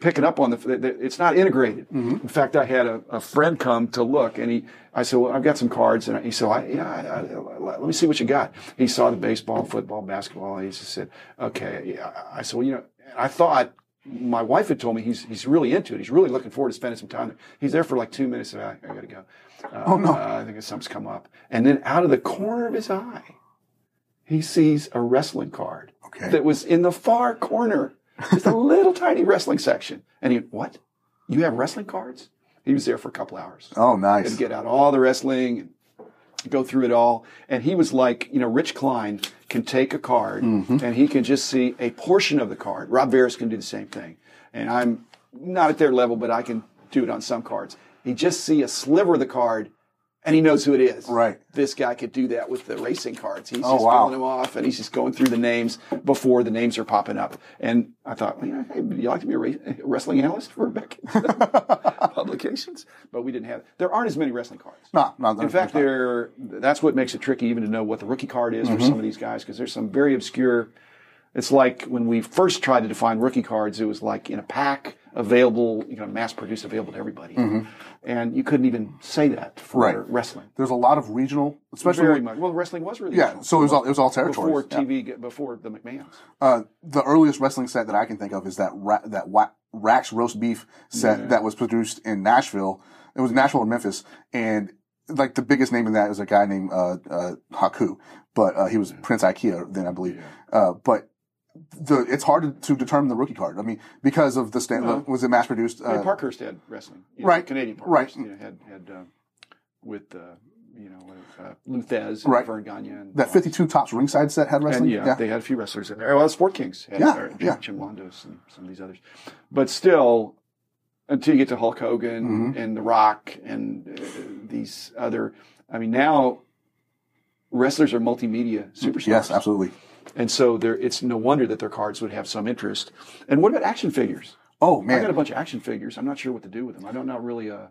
picking up on the, it's not integrated. Mm-hmm. In fact, I had a, a friend come to look, and he, I said, well, I've got some cards. And he said, I, yeah, I, I, let me see what you got. He saw the baseball, football, basketball, and he just said, okay. I said, well, you know, I thought, my wife had told me he's he's really into it. He's really looking forward to spending some time there. He's there for like two minutes. And I, I got to go. Uh, oh, no. Uh, I think something's come up. And then out of the corner of his eye, he sees a wrestling card okay. that was in the far corner. Just a little tiny wrestling section. And he went, what? You have wrestling cards? He was there for a couple hours. Oh, nice. And get out all the wrestling and go through it all. And he was like, you know, Rich Klein can take a card mm-hmm. and he can just see a portion of the card. Rob Veras can do the same thing. And I'm not at their level, but I can do it on some cards. He just see a sliver of the card and he knows who it is. Right. This guy could do that with the racing cards. He's oh, just wow. pulling them off and he's just going through the names before the names are popping up. And I thought, well, you know, hey, would you like to be a, race, a wrestling analyst for Beckett Publications? But we didn't have it. There aren't as many wrestling cards. No, no. In fact, there that's what makes it tricky even to know what the rookie card is mm-hmm. for some of these guys, because there's some very obscure. It's like when we first tried to define rookie cards, it was like in a pack. Available, you know, mass-produced, available to everybody, mm-hmm. and you couldn't even say that for right. wrestling. There's a lot of regional, especially very much. Well, wrestling was really yeah. So it was all, it was all territories before T V, yeah. before the McMahons. Uh, the earliest wrestling set that I can think of is that ra- that wa- Rack's roast beef set yeah. that was produced in Nashville. It was Nashville or Memphis, and like the biggest name in that was a guy named uh, uh, Haku, but uh, he was yeah. Prince Ikea then, I believe. Yeah. Uh, but The, it's hard to determine the rookie card. I mean, because of the stand, uh, was it mass produced? Uh, Parkhurst had wrestling, you know, right? Canadian Parkhurst, right? You know, had had uh, with uh, you know uh, Luthez, and right? Vern Gagne, and that fifty-two Topps ringside set had wrestling. And, yeah, yeah, they had a few wrestlers in there. Well, Sport Kings, had, yeah, or, yeah, Jim Londos and some of these others, but still, until you get to Hulk Hogan mm-hmm. and The Rock and uh, these other, I mean, now wrestlers are multimedia superstars. Yes, absolutely. And so there, it's no wonder that their cards would have some interest. And what about action figures? Oh man, I got a bunch of action figures. I'm not sure what to do with them. I don't know really. Uh...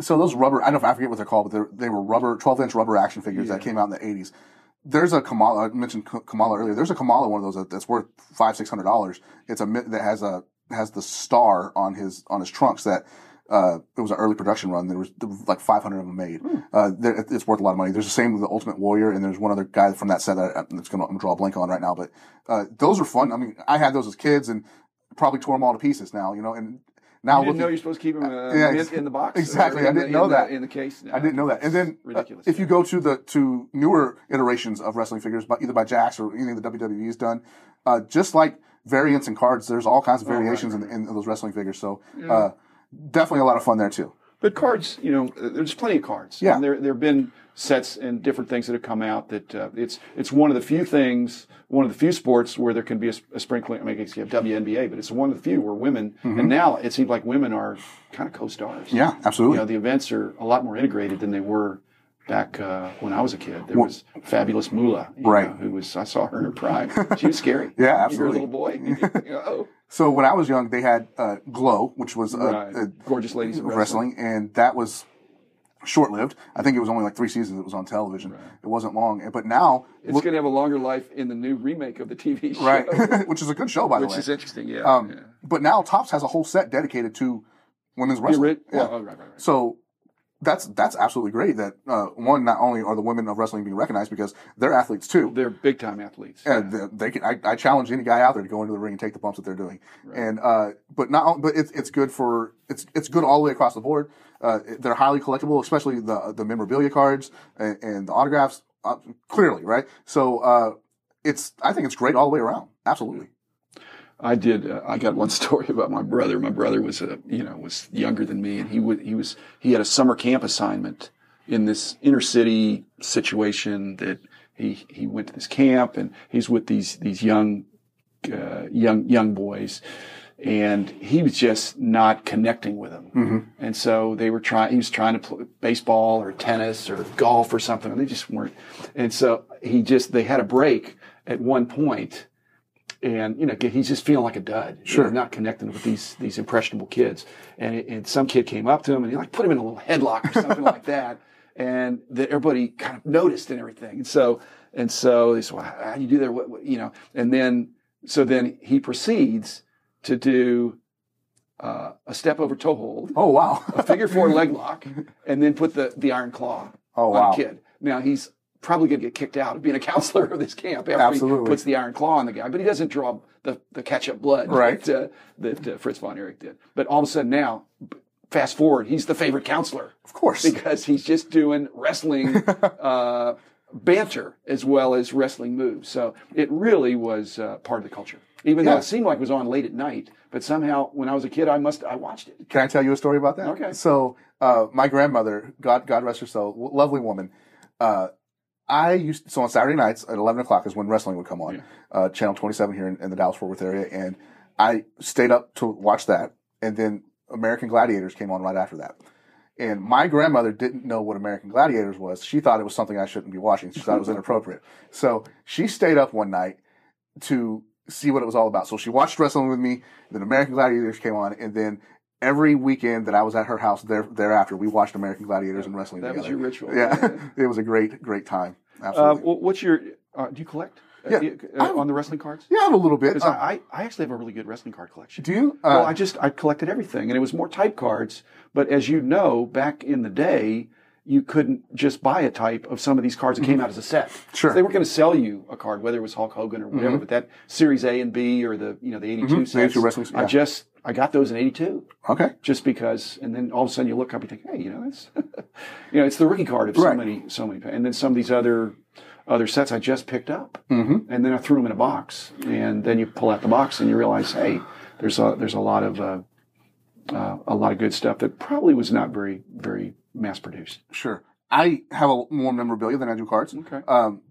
So those rubber, I don't know, I forget what they're called, but they were rubber, twelve inch rubber action figures yeah. that came out in the eighties. There's a Kamala. I mentioned Kamala earlier. There's a Kamala one of those that's worth five, six hundred dollars. It's a that has a has the star on his on his trunks that. Uh, it was an early production run. There was, there was like five hundred of them made. Mm. Uh, there, it's worth a lot of money. There's the same with the Ultimate Warrior, and there's one other guy from that set that I, I'm just gonna, I'm gonna draw a blank on right now. But uh, those are fun. I mean, I had those as kids, and probably tore them all to pieces now. You know, and now you didn't looking, know you're supposed to keep them uh, yeah, in, in the box. Exactly, I didn't the, know in that the, in the case. No, I didn't know that. And then ridiculous, uh, if yeah. you go to the to newer iterations of wrestling figures, by, either by Jax or anything the W W E's done, uh, just like variants and cards, there's all kinds of variations oh, right, right. In, in those wrestling figures. So. Yeah. Uh, Definitely a lot of fun there too. But cards, you know, there's plenty of cards. Yeah. And there there have been sets and different things that have come out that uh, it's it's one of the few things, one of the few sports where there can be a, a sprinkling. I mean, you have W N B A, but it's one of the few where women, mm-hmm. and now it seems like women are kind of co-stars. Yeah, absolutely. You know, the events are a lot more integrated than they were back uh, when I was a kid. There well, was Fabulous Moolah, you right? Know, who was I saw her in her prime. She was scary. Yeah, absolutely. You were a little boy. You know, oh. So when I was young, they had uh, Glow, which was uh, right. uh, Gorgeous Ladies Wrestling, and that was short-lived. I think it was only like three seasons it was on television. Right. It wasn't long. But now... It's going to have a longer life in the new remake of the T V show. Right, which is a good show, by the way. Which is interesting, yeah, um, yeah. But now Topps has a whole set dedicated to women's wrestling. Yeah, right. Yeah. Oh, right, right, right. So... That's that's absolutely great that, uh, one, not only are the women of wrestling being recognized because they're athletes too. They're big-time athletes. And yeah. they, they can, I, I challenge any guy out there to go into the ring and take the bumps that they're doing. Right. And uh, But not but it's it's good for it's it's good all the way across the board. Uh, they're highly collectible, especially the the memorabilia cards and, and the autographs, uh, clearly, right? So uh, it's I think it's great all the way around. Absolutely. Mm-hmm. I did. Uh, I got one story about my brother. My brother was a, you know, was younger than me, and he would, he was, he had a summer camp assignment in this inner city situation that he, he went to this camp, and he's with these, these young, uh, young, young boys, and he was just not connecting with them. Mm-hmm. And so they were trying, he was trying to play baseball or tennis or golf or something, and they just weren't. And so he just, they had a break at one point. And, you know, he's just feeling like a dud. Sure. You know, not connecting with these, these impressionable kids. And it, and some kid came up to him and he like put him in a little headlock or something like that. And that everybody kind of noticed and everything. And so, and so they said, well, how do you do that? What, what, you know, and then, so then he proceeds to do, uh, a step over toe hold. Oh, wow. A figure four leg lock and then put the, the iron claw oh, on wow. a kid. Now he's, probably going to get kicked out of being a counselor of this camp after Absolutely. He puts the iron claw on the guy. But he doesn't draw the, the catch-up blood right. that, uh, that uh, Fritz von Erich did. But all of a sudden now, fast forward, he's the favorite counselor. Of course. Because he's just doing wrestling uh, banter as well as wrestling moves. So it really was uh, part of the culture. Even yeah. though it seemed like it was on late at night, but somehow when I was a kid, I must I watched it. Can I tell you a story about that? Okay. So uh, my grandmother, God, God rest her soul, lovely woman, uh, I used to, so on Saturday nights at eleven o'clock is when wrestling would come on, yeah. uh, channel twenty-seven here in, in the Dallas-Fort Worth area, and I stayed up to watch that, and then American Gladiators came on right after that. And my grandmother didn't know what American Gladiators was. She thought it was something I shouldn't be watching. She thought it was inappropriate. So she stayed up one night to see what it was all about. So she watched wrestling with me, then American Gladiators came on, and then every weekend that I was at her house there, thereafter, we watched American Gladiators and wrestling together. That was your ritual. Yeah, it was a great, great time. Absolutely. Uh, well, what's your, uh, do you collect yeah, uh, on the wrestling cards? Yeah, I have a little bit. Um, I, I actually have a really good wrestling card collection. Do you? Uh, well, I just, I collected everything, and it was more type cards. But as you know, back in the day, you couldn't just buy a type of some of these cards that came out as a set. Sure. So they were going to sell you a card, whether it was Hulk Hogan or whatever, mm-hmm. but that Series A and B or the, you know, the eighty-two mm-hmm. sets. The eighty-two wrestling sets. Yeah. I just... I got those in eighty-two. Okay. Just because, and then all of a sudden you look up and you think, hey, you know, it's, you know, it's the rookie card of so right. many, so many, and then some of these other, other sets I just picked up, mm-hmm. and then I threw them in a box, and then you pull out the box and you realize, hey, there's a, there's a lot of, uh, uh, a lot of good stuff that probably was not very, very mass produced. Sure. I have a more memorabilia than I do cards. Okay. Um,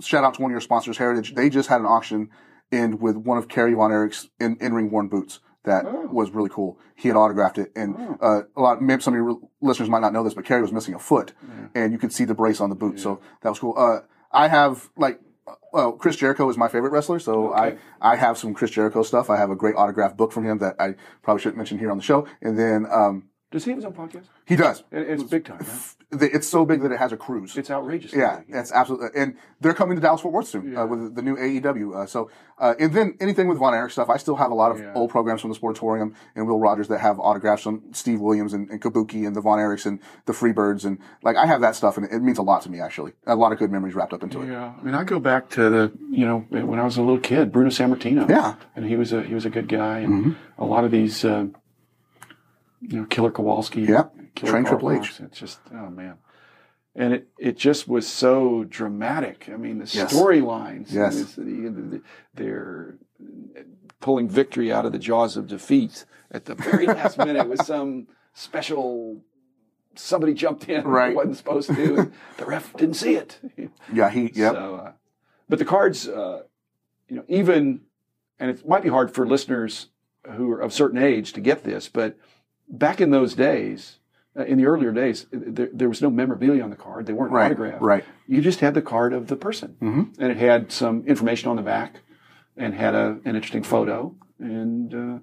shout out to one of your sponsors, Heritage. They just had an auction in with one of Kerry Von Erich's in, in-ring worn boots. That oh. was really cool. He had autographed it, and oh. uh, a lot. Maybe some of your listeners might not know this, but Kerry was missing a foot, yeah. and you could see the brace on the boot. Yeah. So that was cool. Uh, I have like well, Chris Jericho is my favorite wrestler, so okay. I, I have some Chris Jericho stuff. I have a great autographed book from him that I probably shouldn't mention here on the show. And then... Um, does he have his own podcast? He does. It's big time, right? It's so big that it has a cruise. It's outrageous. Yeah, big, yeah. It's absolutely. And they're coming to Dallas-Fort Worth soon yeah. uh, with the new A E W. Uh, so, uh, and then anything with Von Erich stuff. I still have a lot of yeah. old programs from the Sportatorium and Will Rogers that have autographs on Steve Williams and, and Kabuki and the Von Erichs and the Freebirds. And like, I have that stuff, and it means a lot to me, actually. A lot of good memories wrapped up into yeah. it. Yeah. I mean, I go back to the, you know, when I was a little kid, Bruno Sammartino. Yeah. And he was a, he was a good guy. And mm-hmm. a lot of these, uh, you know, Killer Kowalski. Yep. Killer Train Triple H. It's just, oh, man. And it, it just was so dramatic. I mean, the yes. storylines. Yes. They're pulling victory out of the jaws of defeat at the very last minute with some special... Somebody jumped in. Right. Who wasn't supposed to. And the ref didn't see it. Yeah, he, yeah. So, uh, but the cards, uh, you know, even... And it might be hard for listeners who are of certain age to get this, but... Back in those days, uh, in the earlier days, there, there was no memorabilia on the card. They weren't right, autographed. Right. You just had the card of the person. Mm-hmm. And it had some information on the back and had a, an interesting photo. And uh,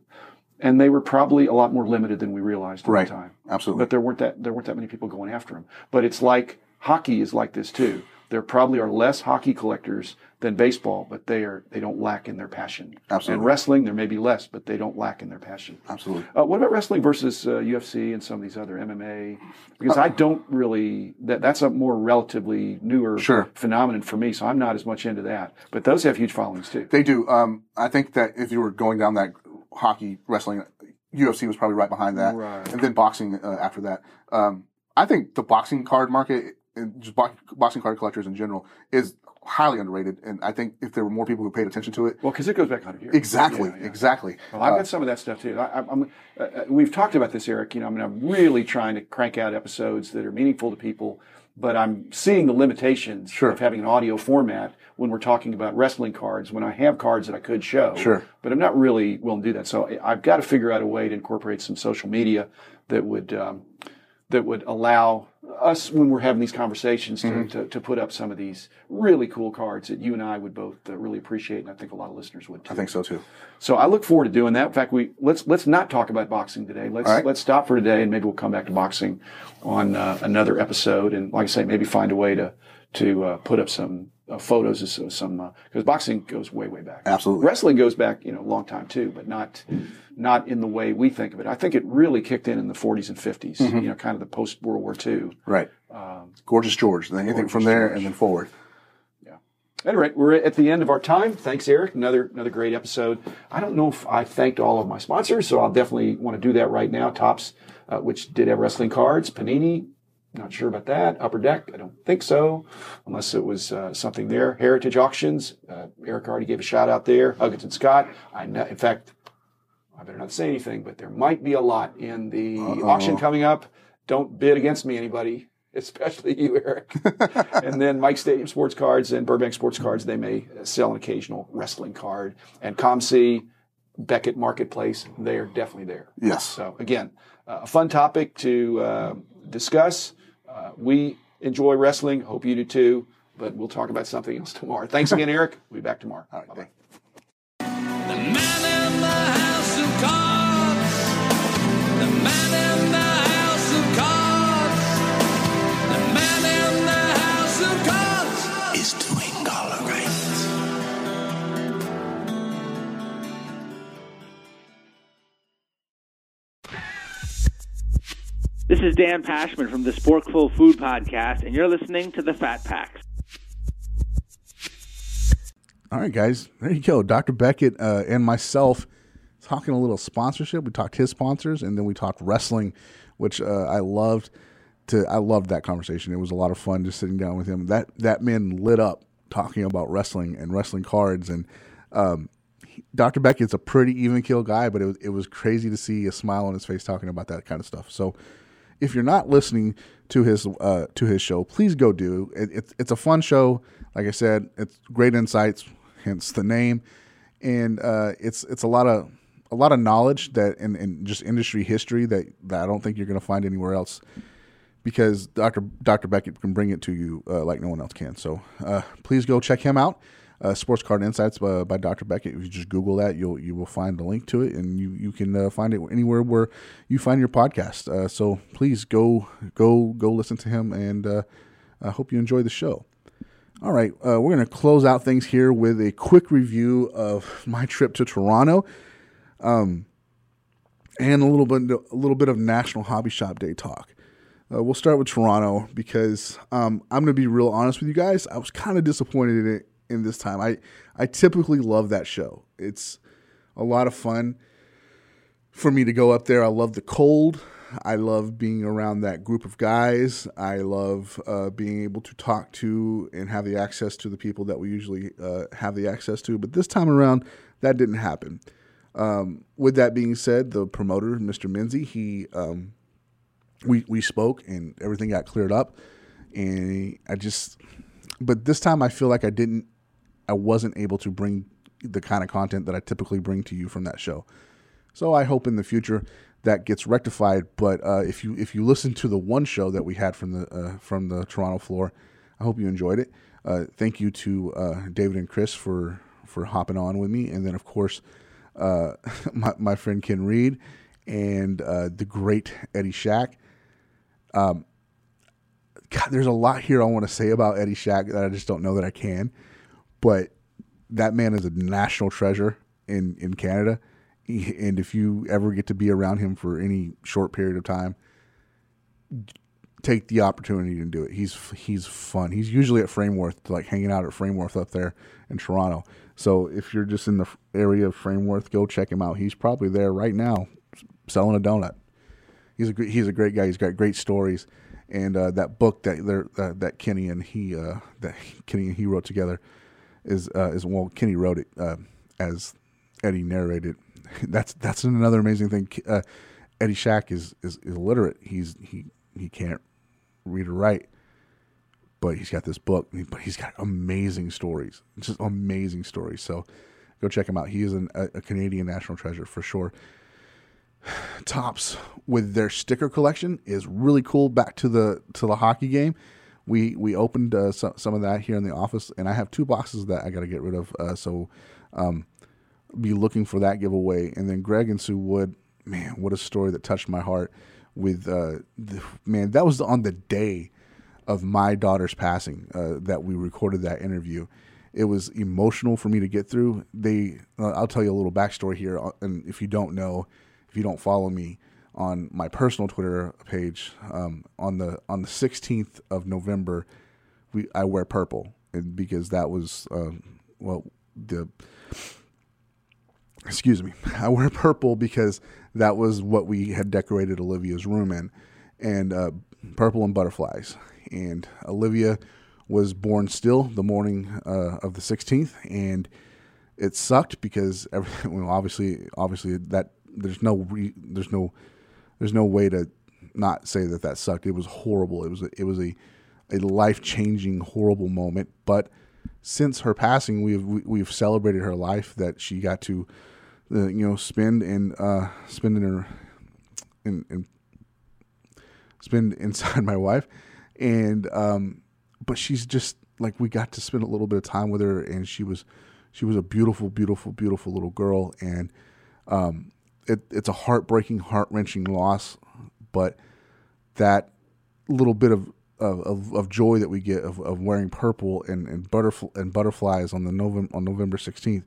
and they were probably a lot more limited than we realized at right. the time. Absolutely. But there weren't that there weren't that many people going after them. But it's like hockey is like this, too. There probably are less hockey collectors than baseball, but they are they don't lack in their passion. Absolutely. And wrestling, there may be less, but they don't lack in their passion. Absolutely. Uh, what about wrestling versus uh, U F C and some of these other M M A? Because uh, I don't really that that's a more relatively newer sure. phenomenon for me, so I'm not as much into that. But those have huge followings too. They do. Um, I think that if you were going down that hockey wrestling, U F C was probably right behind that, right. and then boxing uh, after that. Um, I think the boxing card market. And just boxing card collectors in general is highly underrated, and I think if there were more people who paid attention to it, well, because it goes back one hundred years. Exactly, yeah, yeah. exactly. Well, I've got uh, some of that stuff too. I, I'm, uh, we've talked about this, Eric. You know, I mean, I'm really trying to crank out episodes that are meaningful to people, but I'm seeing the limitations sure. of having an audio format when we're talking about wrestling cards. When I have cards that I could show, sure. but I'm not really willing to do that. So I've got to figure out a way to incorporate some social media that would um, that would allow. Us, when we're having these conversations, to, mm-hmm. to, to put up some of these really cool cards that you and I would both uh, really appreciate, and I think a lot of listeners would too. I think so too. So I look forward to doing that. In fact, we let's let's not talk about boxing today. Let's right. let's stop for today, and maybe we'll come back to boxing on uh, another episode. And like I say, maybe find a way to to uh, put up some uh, photos of some because uh, boxing goes way way back. Absolutely, wrestling goes back you know a long time too, but not not in the way we think of it. I think it really kicked in in the forties and fifties. Mm-hmm. You know, kind of the post World War Two. Right. Um, Gorgeous George. Then anything from there George. And then forward. Yeah. At any rate, we're at the end of our time. Thanks, Eric. Another another great episode. I don't know if I thanked all of my sponsors, so I'll definitely want to do that right now. Topps, uh, which did have wrestling cards. Panini, not sure about that. Upper Deck, I don't think so, unless it was uh, something there. Heritage Auctions, uh, Eric already gave a shout out there. Huggins and Scott. I know, in fact, I better not say anything, but there might be a lot in the Uh-oh. auction coming up. Don't bid against me, anybody, especially you, Eric. And then Mike Stadium Sports Cards and Burbank Sports Cards, they may sell an occasional wrestling card. And ComC, Beckett Marketplace, they are definitely there. Yes. So, again, uh, a fun topic to uh, discuss. Uh, we enjoy wrestling. Hope you do, too. But we'll talk about something else tomorrow. Thanks again, Eric. We'll be back tomorrow. All right. Bye-bye. The man in the house of cards. The man in the This is Dan Pashman from the Sporkful Food Podcast, and you're listening to The Fat Packs. All right, guys. There you go. Doctor Beckett uh, and myself talking a little sponsorship. We talked his sponsors, and then we talked wrestling, which uh, I loved. To I loved that conversation. It was a lot of fun just sitting down with him. That that man lit up talking about wrestling and wrestling cards. And um, he, Doctor Beckett's a pretty even-keel guy, but it was, it was crazy to see a smile on his face talking about that kind of stuff. So... If you're not listening to his uh, to his show, please go do. It, it's it's a fun show. Like I said, it's great insights, hence the name, and uh, it's it's a lot of a lot of knowledge that and, and just industry history that, that I don't think you're going to find anywhere else. because Doctor Doctor Beckett can bring it to you uh, like no one else can. So uh, please go check him out. Uh, Sports Card Insights by, by Doctor Beckett. If you just Google that, you'll you will find a link to it, and you you can uh, find it anywhere where you find your podcast. Uh, so please go go go listen to him, and uh, I hope you enjoy the show. All right, uh, we're going to close out things here with a quick review of my trip to Toronto, um, and a little bit a little bit of National Hobby Shop Day talk. Uh, we'll start with Toronto because um, I'm going to be real honest with you guys. I was kind of disappointed in it. In this time, I, I typically love that show. It's a lot of fun for me to go up there. I love the cold. I love being around that group of guys. I love uh, being able to talk to and have the access to the people that we usually uh, have the access to. But this time around, that didn't happen. Um, with that being said, the promoter, Mister Menzie, he um, we we spoke and everything got cleared up. And I just, but this time I feel like I didn't. I wasn't able to bring the kind of content that I typically bring to you from that show. So I hope in the future that gets rectified. But uh, if you if you listen to the one show that we had from the uh, from the Toronto floor, I hope you enjoyed it. Uh, thank you to uh, David and Chris for for hopping on with me, and then of course uh, my my friend Ken Reed and uh, the great Eddie Shack. Um, God, there's a lot here I want to say about Eddie Shack that I just don't know that I can. But that man is a national treasure in, in Canada. He, and if you ever get to be around him for any short period of time, take the opportunity to do it. He's he's fun. He's usually at Frameworth, like hanging out at Frameworth up there in Toronto. So if you're just in the area of Frameworth, go check him out. He's probably there right now selling a donut. He's a, he's a great guy. He's got great stories. And uh, that book that uh, that Kenny and he uh, that Kenny and he wrote together, Is uh, is well, Kenny wrote it uh, as Eddie narrated. That's that's another amazing thing. Uh, Eddie Shack is, is is illiterate. He's he he can't read or write, but he's got this book. But he's got amazing stories, just amazing stories. So go check him out. He is an, a, a Canadian national treasure for sure. Topps with their sticker collection is really cool. Back to the to the hockey game. We we opened uh, some some of that here in the office, and I have two boxes that I got to get rid of. Uh, so, um, be looking for that giveaway. And then Greg and Sue Wood, man, what a story that touched my heart. With uh, the, man, that was on the day of my daughter's passing uh, that we recorded that interview. It was emotional for me to get through. They, uh, I'll tell you a little backstory here, and if you don't know, if you don't follow me on my personal Twitter page, um, on the on the sixteenth of November, we I wear purple, and because that was um, well the excuse me, I wear purple because that was what we had decorated Olivia's room in, and uh, purple and butterflies. And Olivia was born still the morning uh, of the sixteenth, and it sucked because everything, well, obviously obviously that there's no re, there's no There's no way to not say that that sucked. It was horrible. It was a, it was a, a life-changing, horrible moment. But since her passing, we've we've celebrated her life that she got to, uh, you know, spend and uh, spend in her, in, in spend inside my wife, and um, but she's just like we got to spend a little bit of time with her, and she was, she was a beautiful, beautiful, beautiful little girl, and. Um, It, it's a heartbreaking, heart-wrenching loss, but that little bit of of, of joy that we get of, of wearing purple and and, butterf- and butterflies on the November on November sixteenth,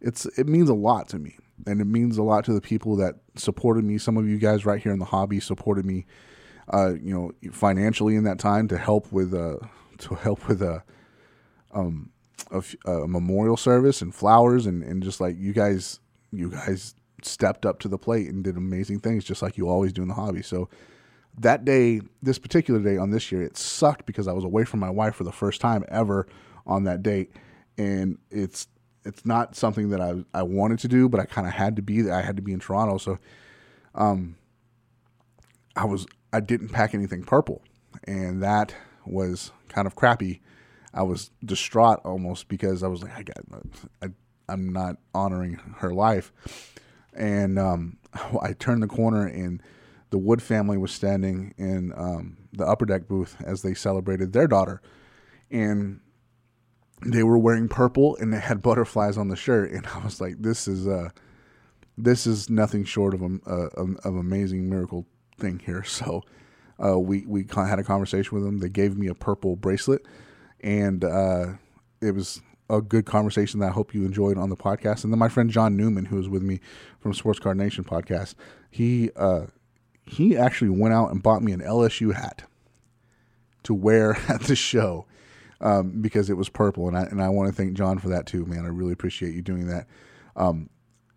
it's it means a lot to me, and it means a lot to the people that supported me. Some of you guys right here in the hobby supported me, uh, you know, financially in that time to help with uh to help with a um a, a memorial service and flowers and and just like you guys you guys. stepped up to the plate and did amazing things just like you always do in the hobby. So that day, this particular day on this year, it sucked because I was away from my wife for the first time ever on that date. And it's, it's not something that I, I wanted to do, but I kind of had to be there. I had to be in Toronto. So, um, I was, I didn't pack anything purple, and that was kind of crappy. I was distraught almost because I was like, I got, I, I'm not honoring her life. And um, I turned the corner, and the Wood family was standing in um, the Upper Deck booth as they celebrated their daughter. And they were wearing purple and they had butterflies on the shirt. And I was like, this is uh, this is nothing short of an uh, of amazing miracle thing here. So uh, we, we had a conversation with them. They gave me a purple bracelet. And uh, it was a good conversation that I hope you enjoyed on the podcast. And then my friend John Newman, who was with me from Sports Card Nation podcast, he uh, he actually went out and bought me an L S U hat to wear at the show um, because it was purple. And I and I want to thank John for that too, man. I really appreciate you doing that. Um,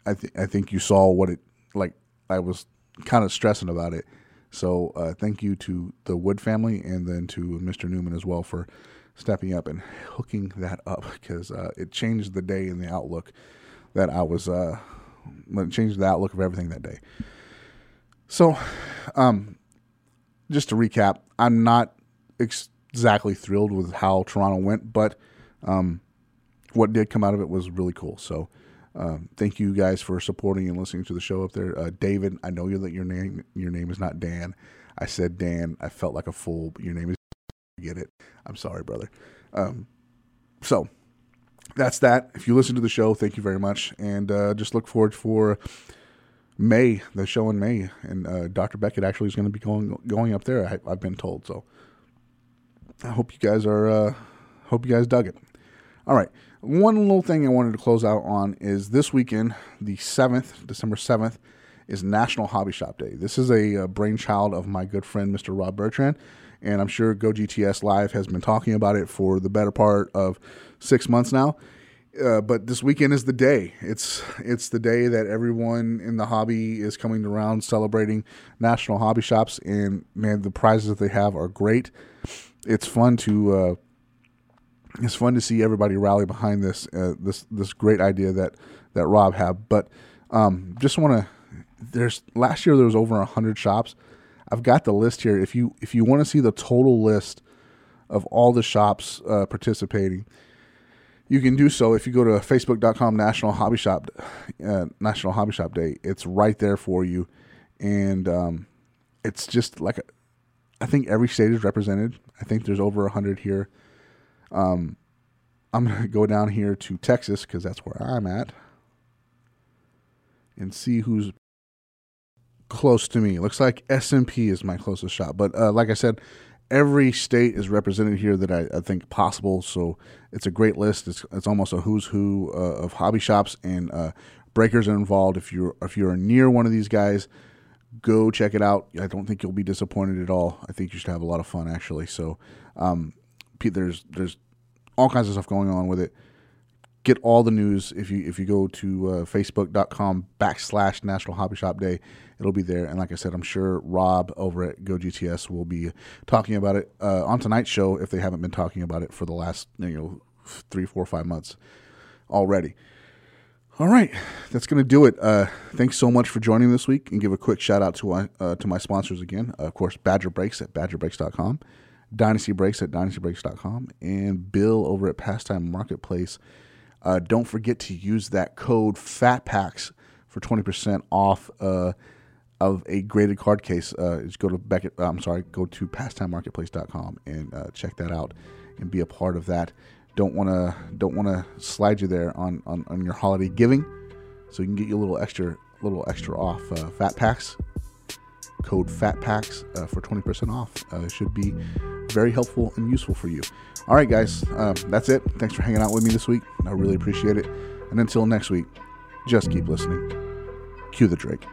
I th- I think you saw what it like. I was kind of stressing about it. So uh, thank you to the Wood family and then to Mister Newman as well for stepping up and hooking that up, because uh, it changed the day and the outlook that I was, uh, it changed the outlook of everything that day. So um, just to recap, I'm not ex- exactly thrilled with how Toronto went, but um, what did come out of it was really cool. So um, thank you guys for supporting and listening to the show up there. Uh, David, I know you that your name, your name is not Dan. I said Dan, I felt like a fool, but your name is get it. I'm sorry, brother. Um, so that's that. If you listen to the show, thank you very much. And uh, just look forward for May, the show in May. And uh, Doctor Beckett actually is going to be going going up there, I, I've been told. So I hope you guys are, uh, hope you guys dug it. All right. One little thing I wanted to close out on is this weekend, the seventh, December seventh, is National Hobby Shop Day. This is a, a brainchild of my good friend, Mister Rob Bertrand. And I'm sure GoGTS Live has been talking about it for the better part of six months now. Uh, but this weekend is the day. It's it's the day that everyone in the hobby is coming around celebrating National Hobby Shops. And, man, the prizes that they have are great. It's fun to uh, it's fun to see everybody rally behind this uh, this this great idea that, that Rob had. But um, just want to – there's last year there was over one hundred shops. I've got the list here. If you if you want to see the total list of all the shops uh, participating, you can do so if you go to facebook dot com National Hobby Shop uh, National Hobby Shop Day. It's right there for you, and um, it's just like a, I think every state is represented. I think there's over a hundred here. Um, I'm gonna go down here to Texas because that's where I'm at, and see who's close to me. Looks like S and P is my closest shop, but uh, like I said, every state is represented here that I, I think possible. So it's a great list. It's it's almost a who's who uh, of hobby shops, and uh, breakers are involved. If you're if you're near one of these guys, go check it out. I don't think you'll be disappointed at all. I think you should have a lot of fun actually. So um, there's there's all kinds of stuff going on with it. Get all the news if you if you go to uh, facebook dot com backslash National Hobby Shop Day. It'll be there. And like I said, I'm sure Rob over at GoGTS will be talking about it uh, on tonight's show if they haven't been talking about it for the last you know three, four, five months already. All right, that's going to do it. Uh, thanks so much for joining this week. And give a quick shout out to, my, uh, to my sponsors again. Uh, of course, Badger Breaks at badger breaks dot com, Dynasty Breaks at dynasty breaks dot com, and Bill over at Pastime Marketplace. Uh, don't forget to use that code FATPACKS for twenty percent off uh, of a graded card case. Uh, just go to Beckett. I'm sorry, go to pastime marketplace dot com and uh, check that out and be a part of that. Don't want to don't want to slide you there on, on, on your holiday giving, so you can get your little extra little extra off uh, FATPACKS. Code FATPACKS uh, for twenty percent off. Uh, it should be very helpful and useful for you. All right, guys, uh, that's it. Thanks for hanging out with me this week. I really appreciate it. And until next week, just keep listening. Cue the Drake.